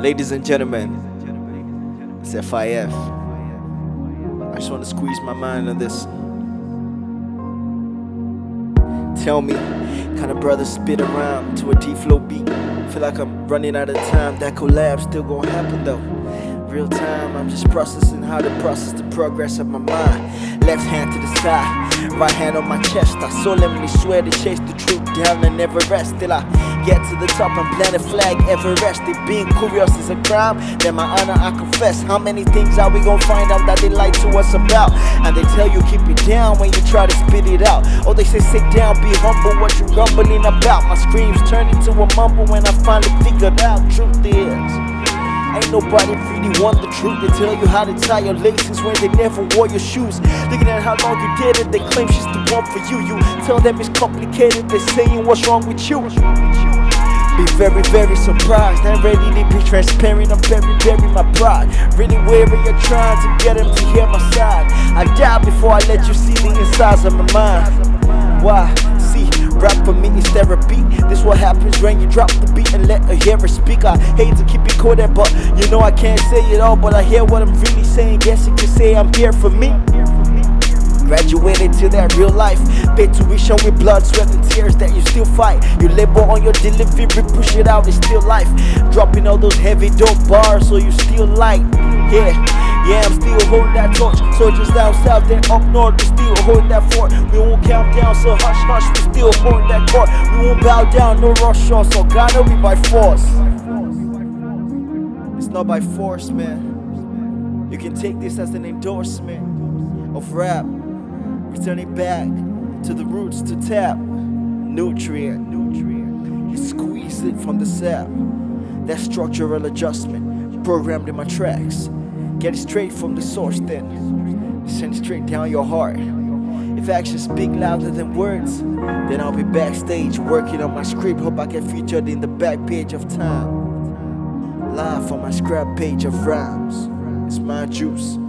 Ladies and gentlemen, it's FIF. I just want to squeeze my mind on this. Tell me, kind of brother spit around to a D-flow beat. Feel like I'm running out of time. That collab still gonna happen though. Real time, I'm just processing how to process the progress of my mind. Left hand to the side, right hand on my chest. I solemnly swear to chase the truth down and never rest till I get to the top and plant a flag Everest. If being curious is a crime, then my honor I confess. How many things are we gonna find out that they lied to us about? And they tell you keep it down when you try to spit it out. Or they say sit down, be humble, what you rumbling about? My screams turn into a mumble when I finally figured out. Truth is, ain't nobody really want the truth. They tell you how to tie your laces when they never wore your shoes. Looking at how long you did it, they claim she's the one for you. You tell them it's complicated, they're saying what's wrong with you. Be very, very surprised, not ready to be transparent. I'm very, very my pride. Really wary of trying to get them to hear my side. I die before I let you see the insides of my mind. Why? See, rap for me is therapy. This what happens when you drop the beat and let a hearer speak. I hate to keep it coded, but you know I can't say it all. But I hear what I'm really saying. Guess you can say I'm here for me. Graduated to that real life, paid tuition with blood, sweat and tears that you still fight. You labor on your delivery, push it out, it's still life. Dropping all those heavy dope bars, so you still light. Yeah, I'm still holding that torch. Soldiers down south, then up north, we still holding that fort. We won't count down, so hush hush, we still holding that court. We won't bow down, no rush on, so gotta be by force. It's not by force, man. You can take this as an endorsement of rap. Returning back to the roots to tap nutrient. You squeeze it from the sap. That structural adjustment programmed in my tracks. Get it straight from the source, then send it straight down your heart. If actions speak louder than words, then I'll be backstage working on my script. Hope I get featured in the back page of Time. Live on my scrap page of rhymes. It's my juice.